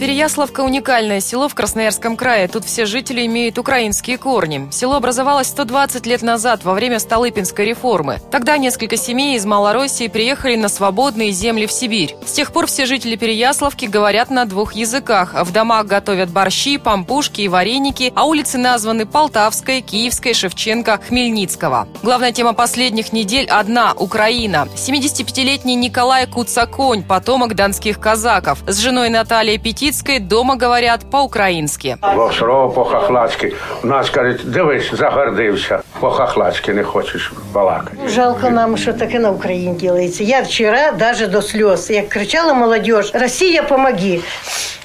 Переяславка – уникальное село в Красноярском крае. Тут все жители имеют украинские корни. Село образовалось 120 лет назад, во время Столыпинской реформы. Тогда несколько семей из Малороссии приехали на свободные земли в Сибирь. С тех пор все жители Переяславки говорят на двух языках. В домах готовят борщи, пампушки и вареники, а улицы названы Полтавской, Киевской, Шевченко, Хмельницкого. Главная тема последних недель – одна – Украина. 75-летний Николай Куцаконь – потомок донских казаков. С женой Натальей Петицкой дома говорят по-украински. Вовшро по-хохлацки. У нас, говорит, дивись, загордився. По-хохлацки не хочешь балакать. Жалко нам, что так и на Украине делается. Я вчера даже до слез, я кричала молодежь: «Россия, помоги!»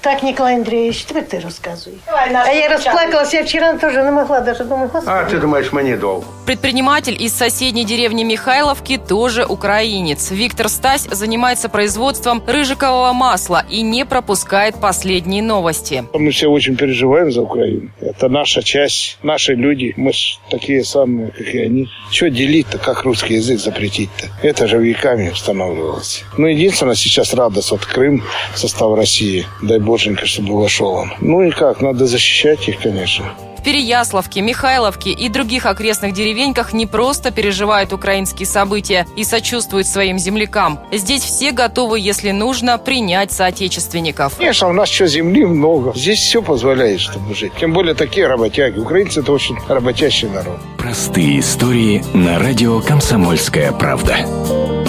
Так Николай Андреевич, теперь ты рассказывай. А я расплакалась, я вчера тоже не могла даже, думаю, господи. А ты думаешь, мне долго. Предприниматель из соседней деревни Михайловки тоже украинец. Виктор Стась занимается производством рыжикового масла и не пропускает последние новости. Мы все очень переживаем за Украину. Это наша часть, наши люди. Мы ж такие самые, как и они. Что делить-то, как русский язык запретить-то? Это же веками устанавливалось. Ну, единственное, сейчас радость от Крым, состав России, дай бог. Боженька, чтобы вошел он. Ну и как, надо защищать их, конечно. В Переяславке, Михайловке и других окрестных деревеньках не просто переживают украинские события и сочувствуют своим землякам. Здесь все готовы, если нужно, принять соотечественников. Конечно, у нас еще земли много. Здесь все позволяет, чтобы жить. Тем более такие работяги. Украинцы – это очень работящий народ. Простые истории на радио «Комсомольская правда».